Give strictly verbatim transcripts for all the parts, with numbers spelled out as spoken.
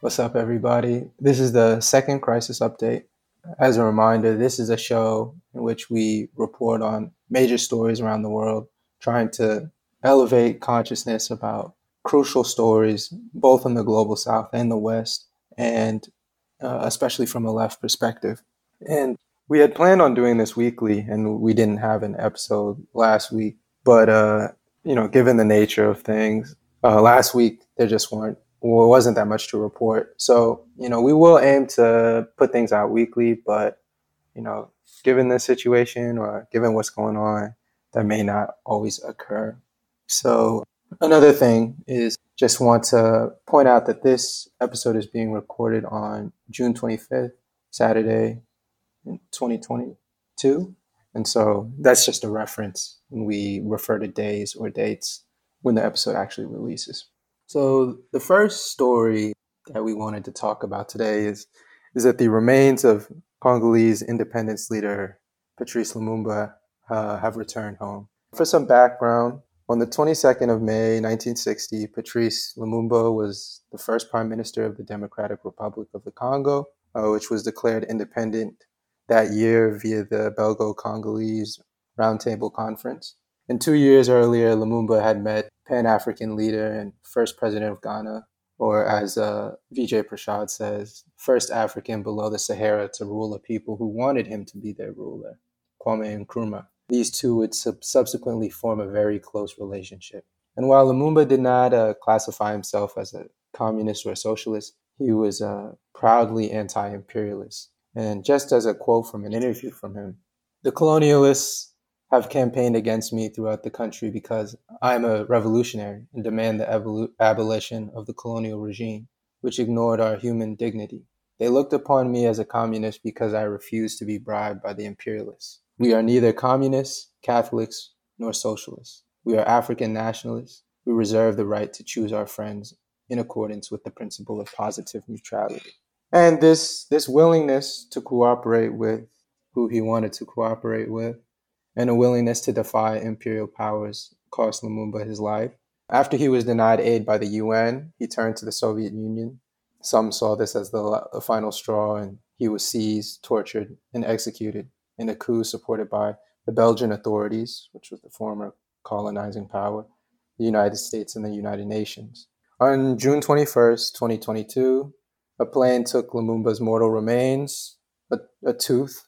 What's up, everybody? This is the second crisis update. As a reminder, this is a show in which we report on major stories around the world, trying to elevate consciousness about crucial stories, both in the global South and the West, and uh, especially from a left perspective. And we had planned on doing this weekly, and we didn't have an episode last week. But, uh, you know, given the nature of things, uh, last week there just weren't Well, it wasn't that much to report. So, you know, we will aim to put things out weekly, but, you know, given this situation or given what's going on, that may not always occur. So another thing is just want to point out that this episode is being recorded on June twenty-fifth, Saturday, twenty twenty-two. And so that's just a reference when we refer to days or dates when the episode actually releases. So the first story that we wanted to talk about today is is that the remains of Congolese independence leader Patrice Lumumba uh, have returned home. For some background, on the twenty-second of May, nineteen sixty, Patrice Lumumba was the first prime minister of the Democratic Republic of the Congo, uh, which was declared independent that year via the Belgo-Congolese Roundtable Conference. And two years earlier, Lumumba had met Pan-African leader and first president of Ghana, or as uh, Vijay Prashad says, first African below the Sahara to rule a people who wanted him to be their ruler, Kwame Nkrumah. These two would sub- subsequently form a very close relationship. And while Lumumba did not uh, classify himself as a communist or a socialist, he was uh, proudly anti-imperialist. And just as a quote from an interview from him, "The colonialists have campaigned against me throughout the country because I'm a revolutionary and demand the evolu- abolition of the colonial regime, which ignored our human dignity. They looked upon me as a communist because I refused to be bribed by the imperialists. We are neither communists, Catholics, nor socialists. We are African nationalists. We reserve the right to choose our friends in accordance with the principle of positive neutrality." And this, this willingness to cooperate with who he wanted to cooperate with and a willingness to defy imperial powers cost Lumumba his life. After he was denied aid by the U N, he turned to the Soviet Union. Some saw this as the, the final straw, and he was seized, tortured, and executed in a coup supported by the Belgian authorities, which was the former colonizing power, the United States, and the United Nations. On June twenty-first, twenty twenty-two, a plane took Lumumba's mortal remains, a, a tooth.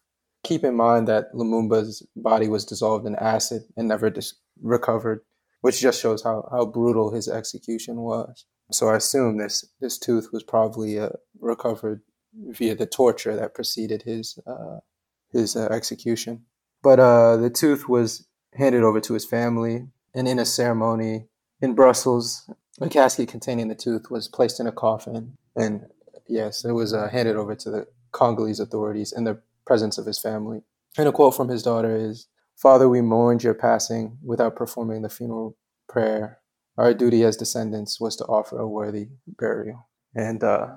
Keep in mind that Lumumba's body was dissolved in acid and never dis- recovered, which just shows how, how brutal his execution was. So I assume this, this tooth was probably uh, recovered via the torture that preceded his uh, his uh, execution. But uh, the tooth was handed over to his family, and in a ceremony in Brussels, a casket containing the tooth was placed in a coffin, and yes, it was uh, handed over to the Congolese authorities and the presence of his family. And a quote from his daughter is, "Father, we mourned your passing without performing the funeral prayer. Our duty as descendants was to offer a worthy burial." And uh,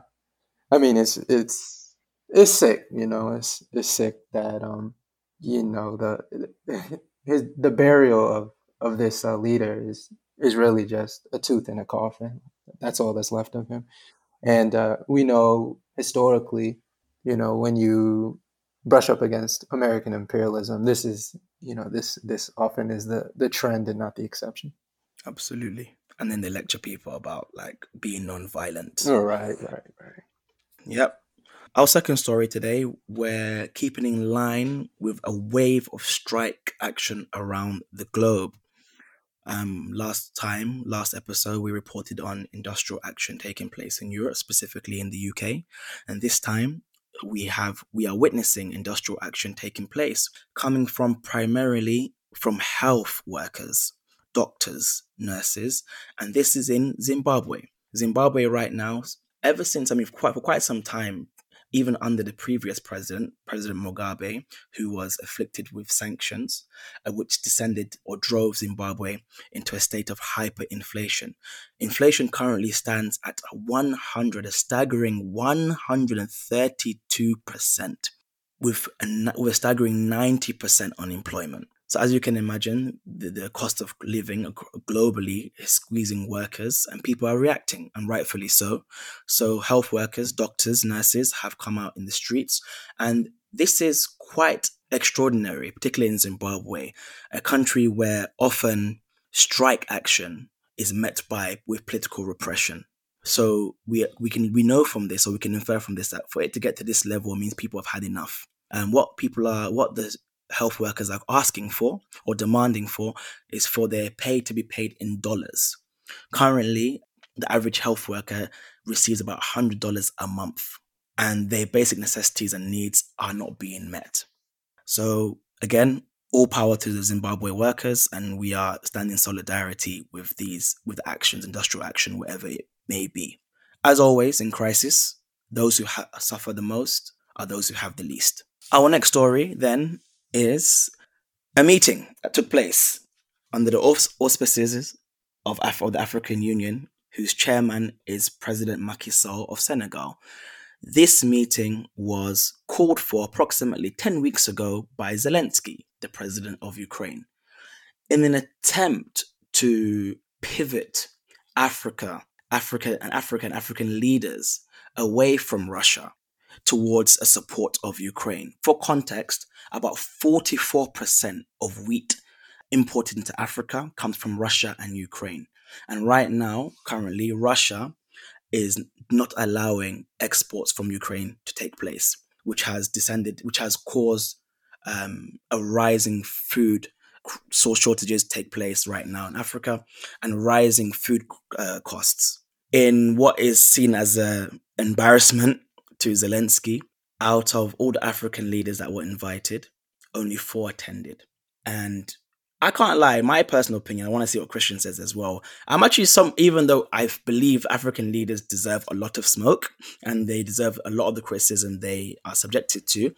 I mean, it's it's it's sick, you know. It's it's sick that um, you know, the his the burial of of this uh, leader is is really just a tooth in a coffin. That's all that's left of him. And uh, we know historically, you know, when you brush up against American imperialism, This is, you know, this this often is the, the trend and not the exception. Absolutely. And then they lecture people about like being non-violent. Oh, right, right, right. Yep. Our second story today, we're keeping in line with a wave of strike action around the globe. Um, last time, last episode, we reported on industrial action taking place in Europe, specifically in the U K. And this time, we have we are witnessing industrial action taking place, coming from primarily from health workers, doctors, nurses, and this is in Zimbabwe. Zimbabwe right now, ever since, I mean, for quite, for quite some time, even under the previous president, President Mugabe, who was afflicted with sanctions, uh, which descended or drove Zimbabwe into a state of hyperinflation. Inflation currently stands at one hundred, a staggering one hundred thirty-two percent, with a, with a staggering ninety percent unemployment. So as you can imagine, the, the cost of living globally is squeezing workers, and people are reacting, and rightfully so. So health workers, doctors, nurses have come out in the streets, and this is quite extraordinary, particularly in Zimbabwe, a country where often strike action is met by with political repression. So we we can we know from this, or we can infer from this, that for it to get to this level means people have had enough. And what people are, what the health workers are asking for or demanding for, is for their pay to be paid in dollars. Currently, the average health worker receives about one hundred dollars a month, and their basic necessities and needs are not being met. So again, all power to the Zimbabwe workers, and we are standing in solidarity with these, with actions, industrial action, wherever it may be. As always, in crisis, those who ha- suffer the most are those who have the least. Our next story then is a meeting that took place under the auspices of, Af- of the African Union, whose chairman is President Macky Sall of Senegal. This meeting was called for approximately ten weeks ago by Zelensky, the president of Ukraine, in an attempt to pivot Africa, Africa and African African leaders away from Russia towards a support of Ukraine. For context, about forty-four percent of wheat imported into Africa comes from Russia and Ukraine. And right now, currently, Russia is not allowing exports from Ukraine to take place, which has descended, which has caused um, a rising food source shortages take place right now in Africa, and rising food uh, costs. In what is seen as an embarrassment to Zelensky, out of all the African leaders that were invited, only four attended. And I can't lie, my personal opinion, I want to see what Christian says as well. I'm actually some, even though I believe African leaders deserve a lot of smoke and they deserve a lot of the criticism they are subjected to,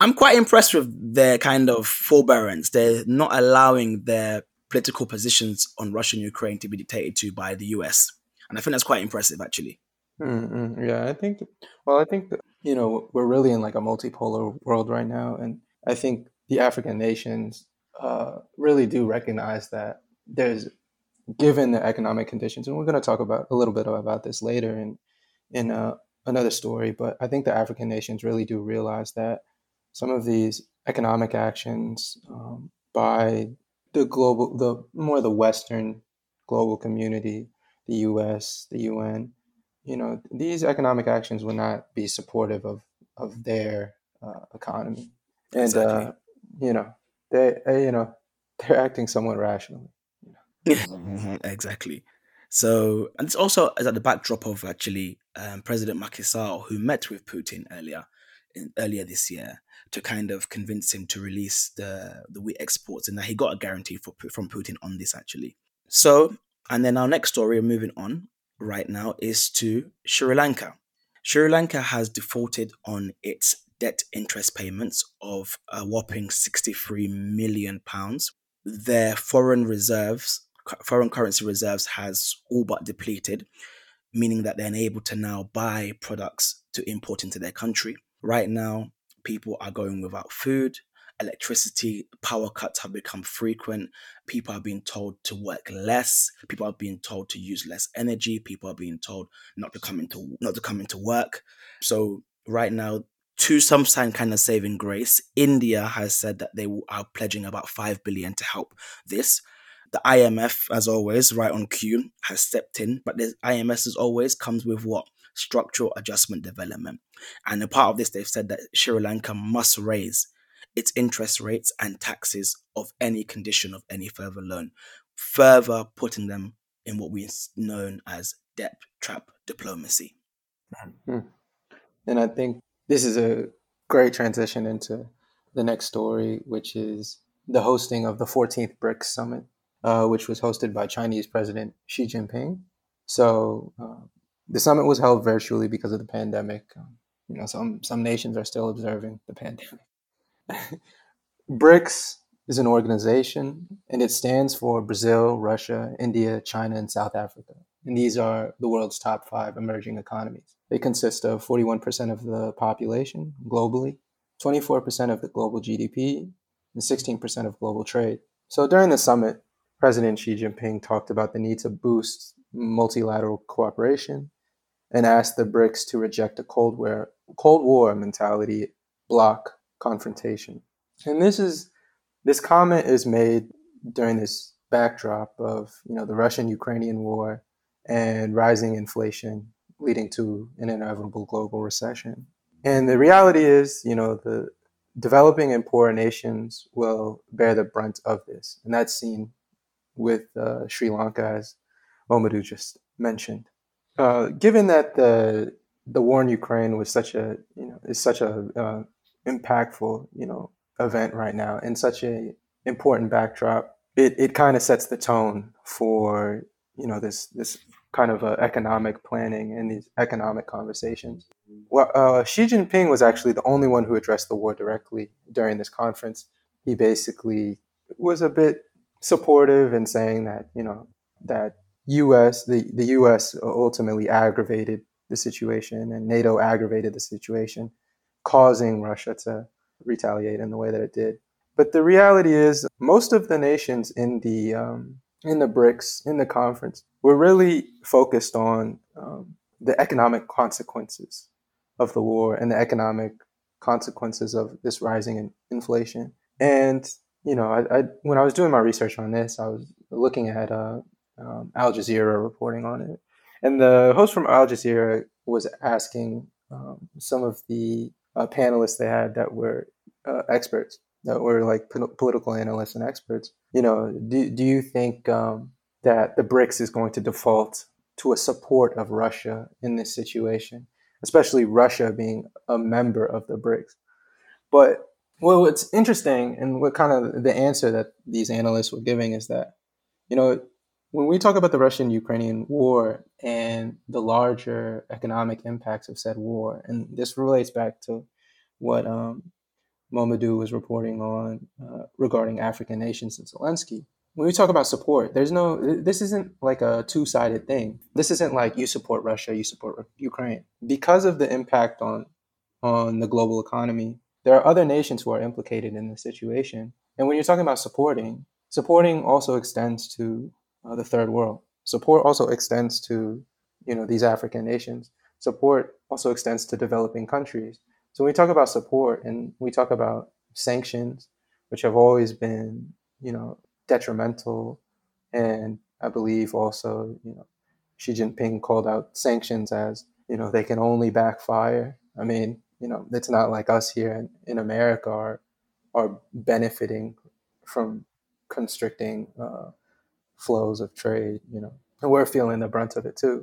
I'm quite impressed with their kind of forbearance. They're not allowing their political positions on Russia and Ukraine to be dictated to by the U S. And I think that's quite impressive, actually. Mm-hmm. Yeah, I think, well, I think, that, you know, we're really in like a multipolar world right now. And I think the African nations Uh, really do recognize that there's, given the economic conditions, and we're going to talk about a little bit about this later in in uh, another story, but I think the African nations really do realize that some of these economic actions um, by the global, the more the Western global community, the U S, the U N, you know, these economic actions will not be supportive of of their uh, economy, and exactly. uh, you know. They, you know, they're acting somewhat rationally. Mm-hmm. Exactly. So, and it's also at the backdrop of actually um, President Macky Sall, who met with Putin earlier, in, earlier this year, to kind of convince him to release the the wheat exports, and that he got a guarantee for, from Putin on this actually. So, and then our next story, moving on right now, is to Sri Lanka. Sri Lanka has defaulted on its debt interest payments of a whopping sixty-three million pounds. Their foreign reserves, foreign currency reserves, has all but depleted, meaning that they're unable to now buy products to import into their country. Right now, people are going without food, electricity, power cuts have become frequent, people are being told to work less, people are being told to use less energy, people are being told not to come into, not to come into work. So right now, to some kind of saving grace, India has said that they are pledging about five billion dollars to help this. The I M F, as always, right on cue, has stepped in. But the I M F, as always, comes with what? Structural adjustment development. And a part of this, they've said that Sri Lanka must raise its interest rates and taxes of any condition of any further loan, further putting them in what we known as debt trap diplomacy. Mm-hmm. And I think this is a great transition into the next story, which is the hosting of the fourteenth BRICS Summit, uh, which was hosted by Chinese President Xi Jinping. So uh, the summit was held virtually because of the pandemic. Um, you know, some, some nations are still observing the pandemic. BRICS is an organization, and it stands for Brazil, Russia, India, China, and South Africa. And these are the world's top five emerging economies. They consist of forty-one percent of the population globally, twenty-four percent of the global G D P, and sixteen percent of global trade. So during the summit, President Xi Jinping talked about the need to boost multilateral cooperation and asked the BRICS to reject a Cold War, Cold War mentality, block confrontation. And this is this comment is made during this backdrop of, you know, the Russian-Ukrainian war and rising inflation leading to an inevitable global recession. And the reality is, you know, the developing and poorer nations will bear the brunt of this. And that's seen with uh, Sri Lanka, as Mamadou just mentioned. Uh, given that the the war in Ukraine was such a, you know, is such a uh, impactful, you know, event right now and such a important backdrop, it, it kind of sets the tone for, you know, this this kind of uh, economic planning and these economic conversations. Well, uh, Xi Jinping was actually the only one who addressed the war directly during this conference. He basically was a bit supportive in saying that, you know, that U S the, the U S ultimately aggravated the situation and NATO aggravated the situation, causing Russia to retaliate in the way that it did. But the reality is, most of the nations in the um, in the BRICS, in the conference, were really focused on um, the economic consequences of the war and the economic consequences of this rising in inflation. And, you know, I, I, when I was doing my research on this, I was looking at uh, um, Al Jazeera reporting on it. And the host from Al Jazeera was asking um, some of the uh, panelists they had that were uh, experts, that were like po- political analysts and experts, you know, do, do you think um, that the BRICS is going to default to a support of Russia in this situation, especially Russia being a member of the BRICS? But well, what's interesting and what kind of the answer that these analysts were giving is that, you know, when we talk about the Russian-Ukrainian war and the larger economic impacts of said war, and this relates back to what um, Mamadou was reporting on uh, regarding African nations and Zelensky, when we talk about support, there's no, this isn't like a two-sided thing. This isn't like you support Russia, you support Ukraine. Because of the impact on on the global economy, there are other nations who are implicated in this situation. And when you're talking about supporting, supporting also extends to Uh, the third world. Support also extends to, you know, these African nations. Support also extends to developing countries. So when we talk about support and we talk about sanctions, which have always been, you know, detrimental. And I believe also, you know, Xi Jinping called out sanctions as, you know, they can only backfire. I mean, you know, it's not like us here in, in America are, are benefiting from constricting uh, flows of trade, you know, and we're feeling the brunt of it too.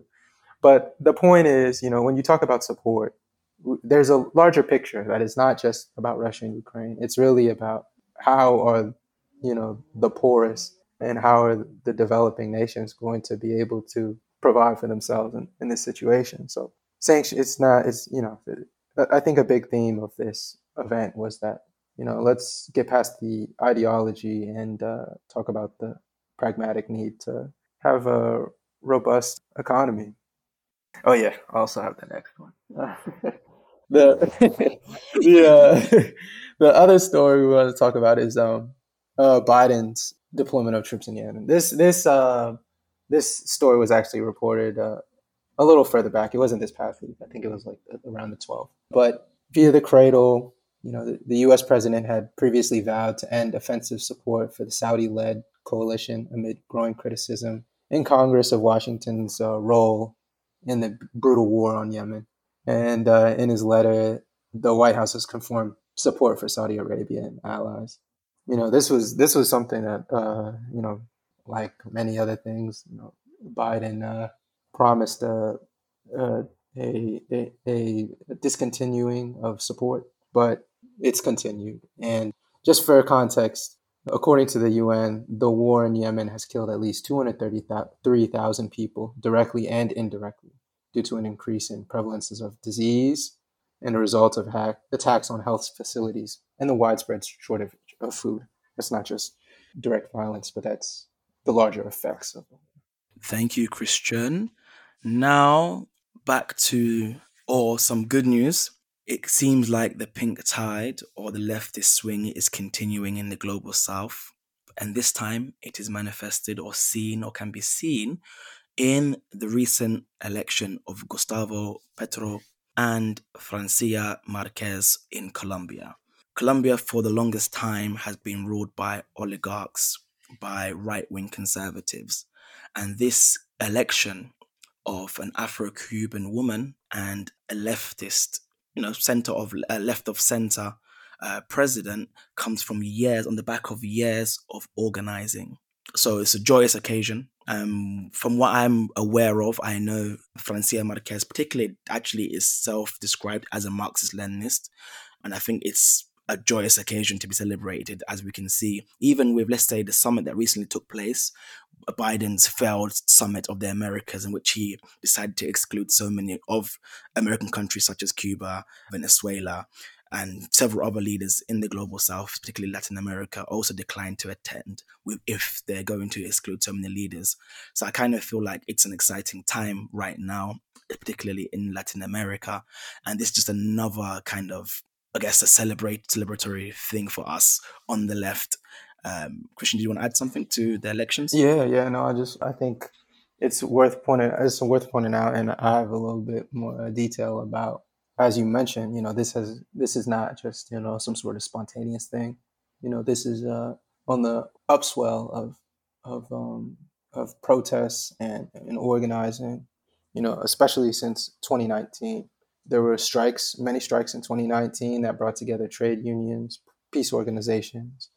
But the point is, you know, when you talk about support, w- there's a larger picture that is not just about Russia and Ukraine. It's really about how are, you know, the poorest and how are the developing nations going to be able to provide for themselves in, in this situation. So sanction, it's not, it's, you know, I think a big theme of this event was that, you know, let's get past the ideology and uh, talk about the pragmatic need to have a robust economy. Oh yeah, I also have the next one. the the, uh, the other story we want to talk about is um uh, Biden's deployment of troops in Yemen. This this uh this story was actually reported uh, a little further back. It wasn't this past week. I think it was like around the twelfth. But via the cradle, you know, the, the U S president had previously vowed to end offensive support for the Saudi-led coalition amid growing criticism in Congress of Washington's uh, role in the brutal war on Yemen. And uh, in his letter, the White House has confirmed support for Saudi Arabia and allies. You know, this was this was something that, uh, you know, like many other things, you know, Biden uh, promised uh, uh, a, a, a discontinuing of support, but it's continued. And just for context, according to the U N, the war in Yemen has killed at least two hundred thirty-three thousand people directly and indirectly due to an increase in prevalences of disease and a result of hack- attacks on health facilities and the widespread shortage of food. It's not just direct violence, but that's the larger effects of it. Thank you, Christian. Now, back to, or some good news. It seems like the pink tide or the leftist swing is continuing in the global south. And this time it is manifested or seen or can be seen in the recent election of Gustavo Petro and Francia Marquez in Colombia. Colombia, for the longest time, has been ruled by oligarchs, by right-wing conservatives. And this election of an Afro-Cuban woman and a leftist, you know, center of uh, left of center uh, president comes from years, on the back of years of organizing. So it's a joyous occasion. Um, from what I'm aware of, I know Francia Marquez particularly actually is self-described as a Marxist-Leninist. And I think it's a joyous occasion to be celebrated, as we can see, even with, let's say, the summit that recently took place, Biden's failed summit of the Americas, in which he decided to exclude so many of American countries such as Cuba, Venezuela, and several other leaders in the global south, particularly Latin America, also declined to attend if they're going to exclude so many leaders. So I kind of feel like it's an exciting time right now, particularly in Latin America. And it's just another kind of, I guess, a celebrate celebratory thing for us on the left. Um, Christian, do you want to add something to the elections? Yeah, yeah, no, I just, I think it's worth pointing, it's worth pointing out, and I have a little bit more detail about, as you mentioned, you know, this has, this is not just, you know, some sort of spontaneous thing. You know, this is uh, on the upswell of, of, um, of protests and, and organizing, you know, especially since twenty nineteen. There were strikes, many strikes in twenty nineteen that brought together trade unions, peace organizations,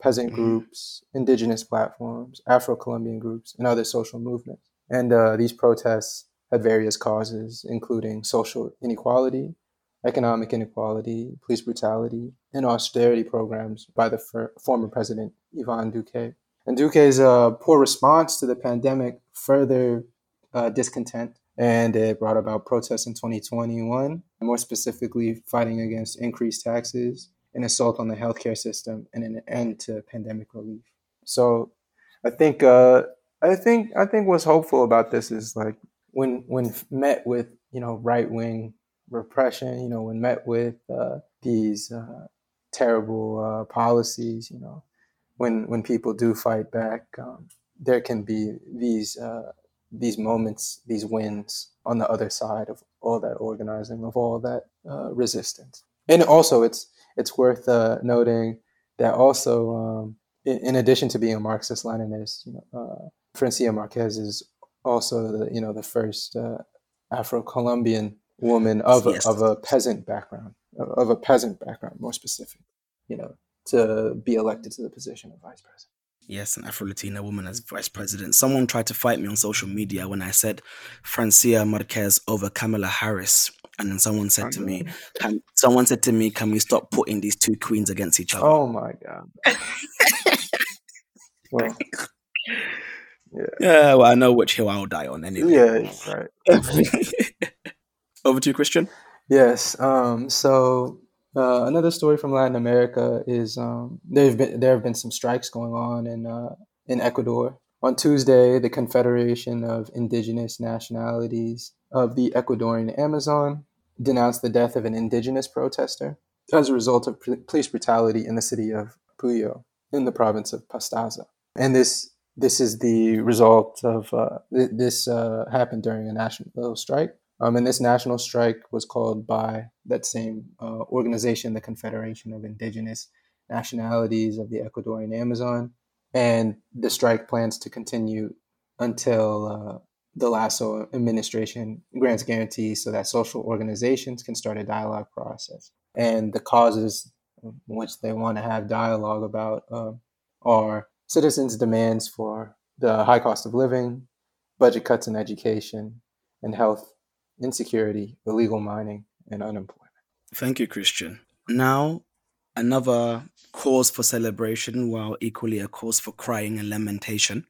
peasant mm-hmm. groups, indigenous platforms, Afro-Colombian groups, and other social movements. And uh, these protests had various causes, including social inequality, economic inequality, police brutality, and austerity programs by the fir- former president, Ivan Duque. And Duque's uh, poor response to the pandemic further uh, discontent, and it brought about protests in twenty twenty-one, more specifically fighting against increased taxes, an assault on the healthcare system, and an end to pandemic relief. So I think uh, I think I think what's hopeful about this is, like, when when met with, you know, right-wing repression, you know, when met with uh, these uh, terrible uh, policies, you know, when when people do fight back, um, there can be these uh, these moments, these wins on the other side of all that organizing, of all that uh, resistance. And also, it's it's worth uh, noting that also, um, in, in addition to being a Marxist-Leninist, you know, uh, Francia Marquez is also the, you know, the first uh, Afro-Colombian woman of a, of a peasant background, of a peasant background, more specific, you know, to be elected to the position of vice president. Yes, an Afro-Latina woman as vice president. Someone tried to fight me on social media when I said Francia Marquez over Kamala Harris. And then someone said to me, can, someone said to me, can we stop putting these two queens against each other? Oh my God. Well, yeah. yeah, well, I know which hill I'll die on anyway. Yeah, right. Over to you, Christian. Yes. Um, so... Uh, another story from Latin America is um, there've been there have been some strikes going on in uh, in Ecuador. On Tuesday, the Confederation of Indigenous Nationalities of the Ecuadorian Amazon denounced the death of an indigenous protester as a result of pr- police brutality in the city of Puyo in the province of Pastaza. And this this is the result of uh, th- this uh, happened during a national strike. Um, and this national strike was called by that same uh, organization, the Confederation of Indigenous Nationalities of the Ecuadorian Amazon. And the strike plans to continue until uh, the Lasso administration grants guarantees so that social organizations can start a dialogue process. And the causes which they want to have dialogue about uh, are citizens' demands for the high cost of living, budget cuts in education and health, insecurity, illegal mining, and unemployment. Thank you, Christian. Now, another cause for celebration, while equally a cause for crying and lamentation,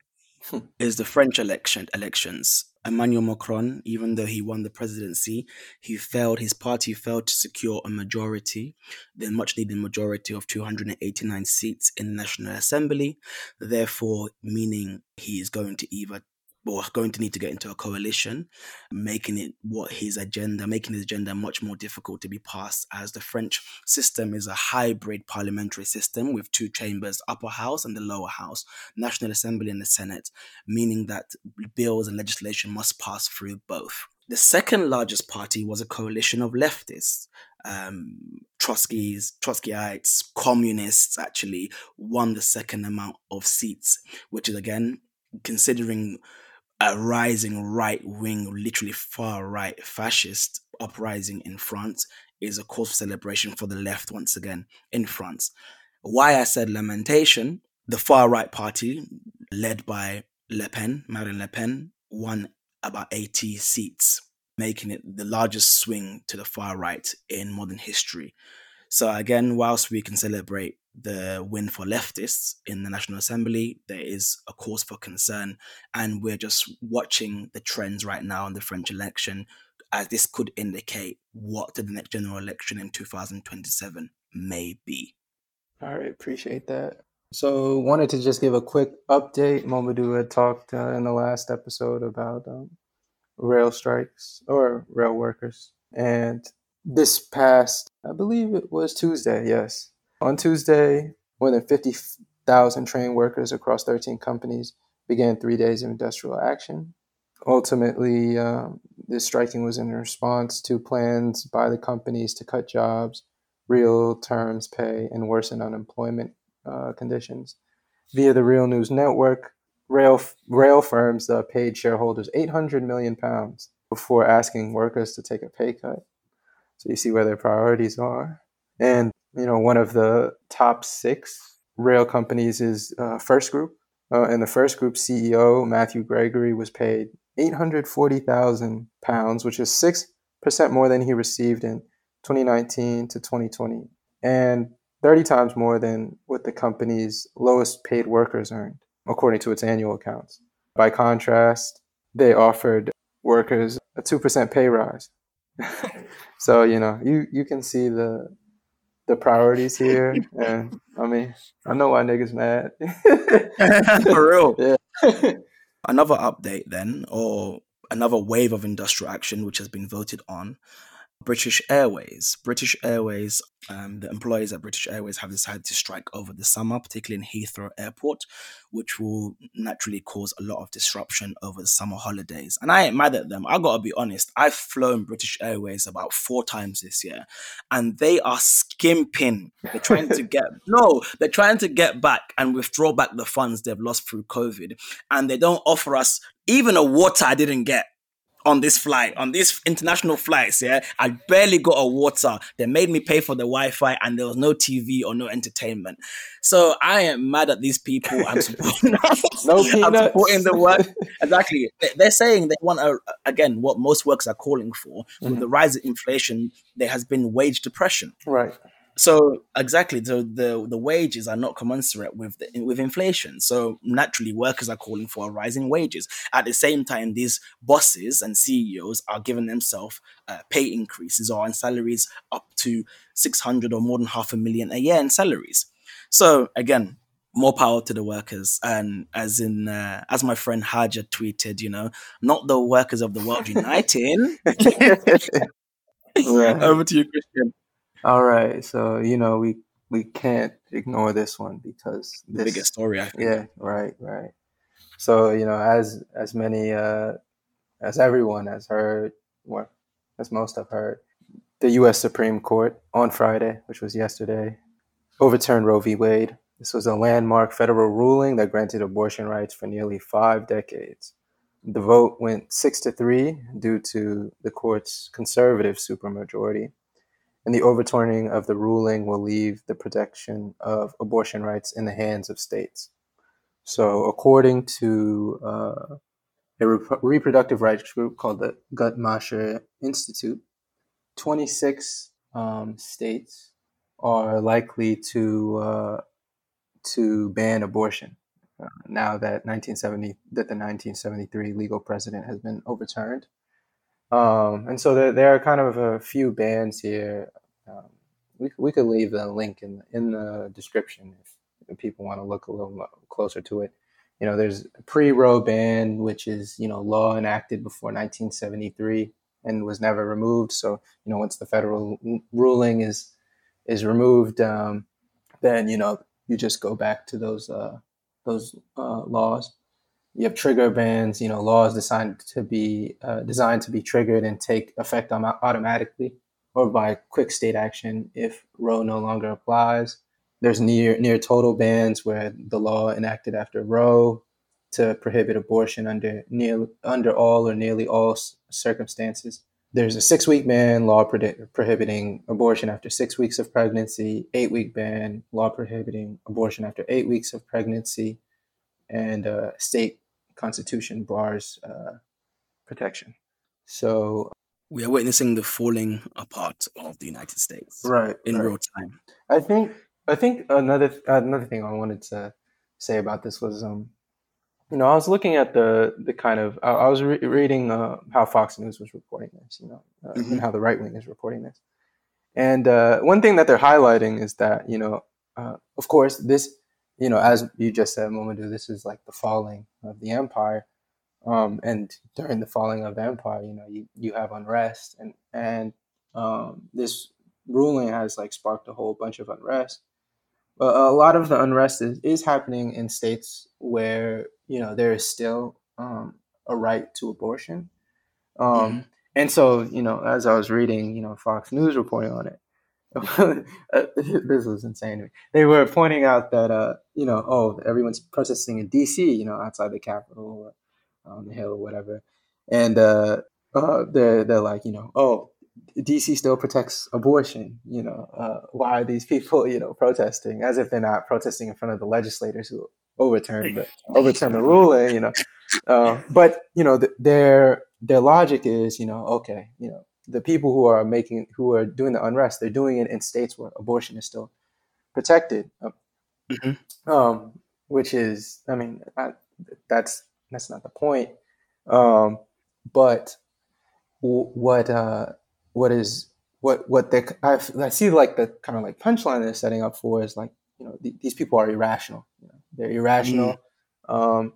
hmm. is the French election elections. Emmanuel Macron, even though he won the presidency, he failed, his party failed to secure a majority, the much-needed majority of two hundred eighty-nine seats in the National Assembly, therefore meaning he is going to either or going to need to get into a coalition, making it what his agenda, making his agenda much more difficult to be passed, as the French system is a hybrid parliamentary system with two chambers, upper house and the lower house, National Assembly and the Senate, meaning that bills and legislation must pass through both. The second largest party was a coalition of leftists. Um, Trotskys, Trotskyites, communists actually won the second amount of seats, which is, again, considering a rising right-wing, literally far-right fascist uprising in France, is a cause for celebration for the left once again in France. Why I said lamentation, the far-right party, led by Le Pen, Marine Le Pen, won about eighty seats, making it the largest swing to the far right in modern history. So again, whilst we can celebrate the win for leftists in the National Assembly, there is a cause for concern, and we're just watching the trends right now in the French election, as this could indicate what the next general election in two thousand twenty-seven may be. All right, appreciate that. So wanted to just give a quick update. Mamadou had talked uh, in the last episode about um, rail strikes or rail workers. And this past, I believe it was Tuesday, yes. On Tuesday, more than fifty thousand train workers across thirteen companies began three days of industrial action. Ultimately, um, this striking was in response to plans by the companies to cut jobs, real terms pay, and worsen unemployment uh, conditions. Via the Real News Network, rail rail firms uh, paid shareholders eight hundred million pounds before asking workers to take a pay cut. So you see where their priorities are. And you know, one of the top six rail companies is uh, First Group. Uh, and the First Group C E O, Matthew Gregory, was paid eight hundred forty thousand pounds, which is six percent more than he received in twenty nineteen to twenty twenty, and thirty times more than what the company's lowest paid workers earned, according to its annual accounts. By contrast, they offered workers a two percent pay rise. So, you know, you, you can see the... the priorities here, and I mean, I know why niggas mad. For real. Yeah. Another update then, or another wave of industrial action which has been voted on, British Airways. British Airways, um, the employees at British Airways have decided to strike over the summer, particularly in Heathrow Airport, which will naturally cause a lot of disruption over the summer holidays. And I ain't mad at them. I gotta be honest. I've flown British Airways about four times this year, and they are skimping. They're trying to get no. They're trying to get back and withdraw back the funds they've lost through COVID, and they don't offer us even a water I didn't get. On this flight, on these international flights, yeah, I barely got a water. They made me pay for the Wi-Fi, and there was no T V or no entertainment. So I am mad at these people. I'm supporting, no I'm supporting the work. Exactly. They're saying they want, a, again, what most works are calling for. Mm-hmm. With the rise of inflation, there has been wage depression. Right. So exactly, the, the the wages are not commensurate with the, with inflation. So naturally, workers are calling for a rise in wages. At the same time, these bosses and C E Os are giving themselves uh, pay increases or in salaries up to six hundred or more than half a million a year in salaries. So again, more power to the workers. And as in, uh, as my friend Haja tweeted, you know, not the workers of the world uniting. Right. Over to you, Christian. All right, so you know we we can't ignore this one because this, the biggest story, I think. Yeah, right, right. So you know, as as many uh, as everyone has heard, well, as most have heard, the U S Supreme Court on Friday, which was yesterday, overturned Roe v. Wade. This was a landmark federal ruling that granted abortion rights for nearly five decades. The vote went six to three due to the court's conservative supermajority. And the overturning of the ruling will leave the protection of abortion rights in the hands of states. So according to uh, a rep- reproductive rights group called the Guttmacher Institute, twenty-six um, states are likely to uh, to ban abortion uh, now that nineteen seventy that the nineteen seventy-three legal precedent has been overturned. Um, and so there, there are kind of a few bans here. Um, we we could leave the link in in the description if, if people want to look a little closer to it. You know, there's a pre-Roe ban, which is, you know, law enacted before nineteen seventy-three and was never removed. So, you know, once the federal l- ruling is is removed, um, then, you know, you just go back to those uh, those uh, laws. You have trigger bans, you know, laws designed to be uh, designed to be triggered and take effect on automatically or by quick state action if Roe no longer applies. There's near near total bans where the law enacted after Roe to prohibit abortion under near under all or nearly all s- circumstances. There's a six-week ban, law prohibit- prohibiting abortion after six weeks of pregnancy, eight-week ban, law prohibiting abortion after eight weeks of pregnancy, and uh, state constitution bars uh, protection. So we are witnessing the falling apart of the United States, right, in right. real time. I think. I think another th- another thing I wanted to say about this was, um, you know, I was looking at the the kind of I, I was re- reading uh, how Fox News was reporting this, you know, uh, mm-hmm. and how the right wing is reporting this. And uh, one thing that they're highlighting is that, you know, uh, of course, this, you know, as you just said a moment ago, this is like the falling of the empire, um, and during the falling of the empire, you know, you, you have unrest, and and um, this ruling has like sparked a whole bunch of unrest. A lot of the unrest is, is happening in states where, you know, there is still um, a right to abortion. Um, mm-hmm. And so, you know, as I was reading, you know, Fox News reporting on it, this was insane to me. They were pointing out that, uh, you know, oh, everyone's protesting in D C, you know, outside the Capitol or on the Hill or whatever. And uh, uh, they're, they're like, you know, oh, D C still protects abortion, you know, uh, why are these people, you know, protesting as if they're not protesting in front of the legislators who overturned the, overturned the ruling, you know. Uh, but, you know, th- their their logic is, you know, okay, you know, the people who are making, who are doing the unrest, they're doing it in states where abortion is still protected, mm-hmm. um, which is, I mean, I, that's, that's not the point. Um, but w- what, uh, What is what what they I, I see like the kind of like punchline they're setting up for is like, you know, th- these people are irrational. You know? They're irrational, mm-hmm. um,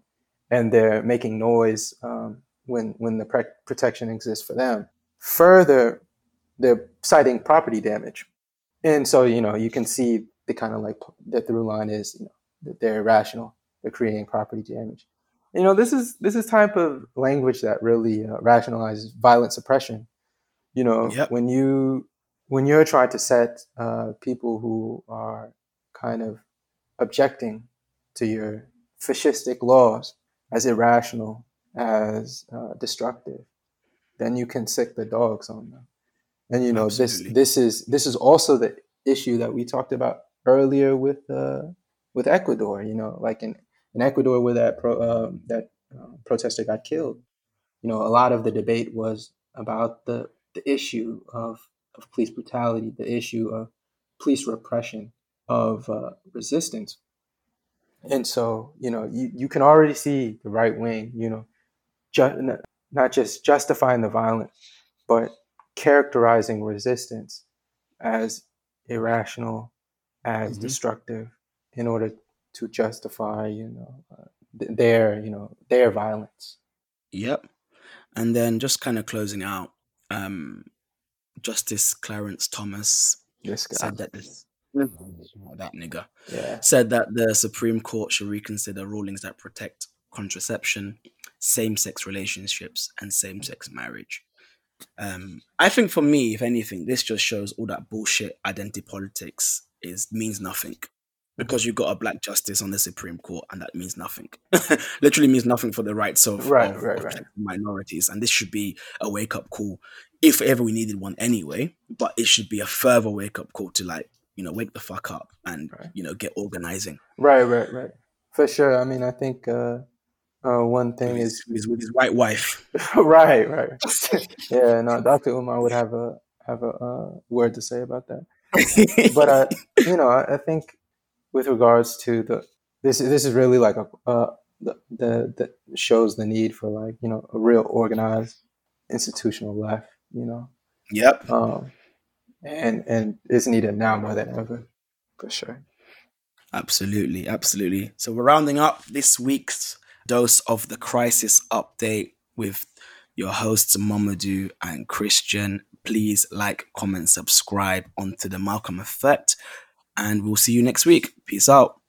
and they're making noise um, when when the pre- protection exists for them. Further, they're citing property damage, and so, you know, you can see the kind of like the through line is, you know, that they're irrational. They're creating property damage. You know, this is this is type of language that really uh, rationalizes violent suppression. You know, yep. when you when you're trying to set uh, people who are kind of objecting to your fascistic laws as irrational, as uh, destructive, then you can sick the dogs on them. And, you know, Absolutely. this this is this is also the issue that we talked about earlier with uh, with Ecuador. You know, like in, in Ecuador, where that pro, um, that uh, protester got killed. You know, a lot of the debate was about the the issue of, of police brutality, the issue of police repression, of uh, resistance. And so, you know, you, you can already see the right wing, you know, ju- not just justifying the violence, but characterizing resistance as irrational, as mm-hmm. destructive, in order to justify, you know, uh, their, you know, their violence. Yep. And then just kind of closing out, Um, Justice Clarence Thomas yes, said that this that nigga yeah. said that the Supreme Court should reconsider rulings that protect contraception, same-sex relationships, and same-sex marriage. Um, I think for me, if anything, this just shows all that bullshit identity politics is means nothing, because you got a black justice on the Supreme Court, and that means nothing. Literally means nothing for the rights of, right, of, right, of right. minorities. And this should be a wake-up call, if ever we needed one anyway, but it should be a further wake-up call to, like, you know, wake the fuck up and, right. you know, get organizing. Right, right, right. For sure. I mean, I think uh, uh, one thing with is... His, with his white wife. right, right. yeah, no, Doctor Umar would have a, have a uh, word to say about that. But, uh, you know, I, I think... with regards to the, this this is really like a uh, the, the the shows the need for, like, you know, a real organized institutional life, you know. Yep. Um, and and it's needed now more than ever, for sure. Absolutely, absolutely. So we're rounding up this week's dose of the crisis update with your hosts Mamadou and Christian. Please like, comment, subscribe onto The Malcolm Effect, and we'll see you next week. Peace out.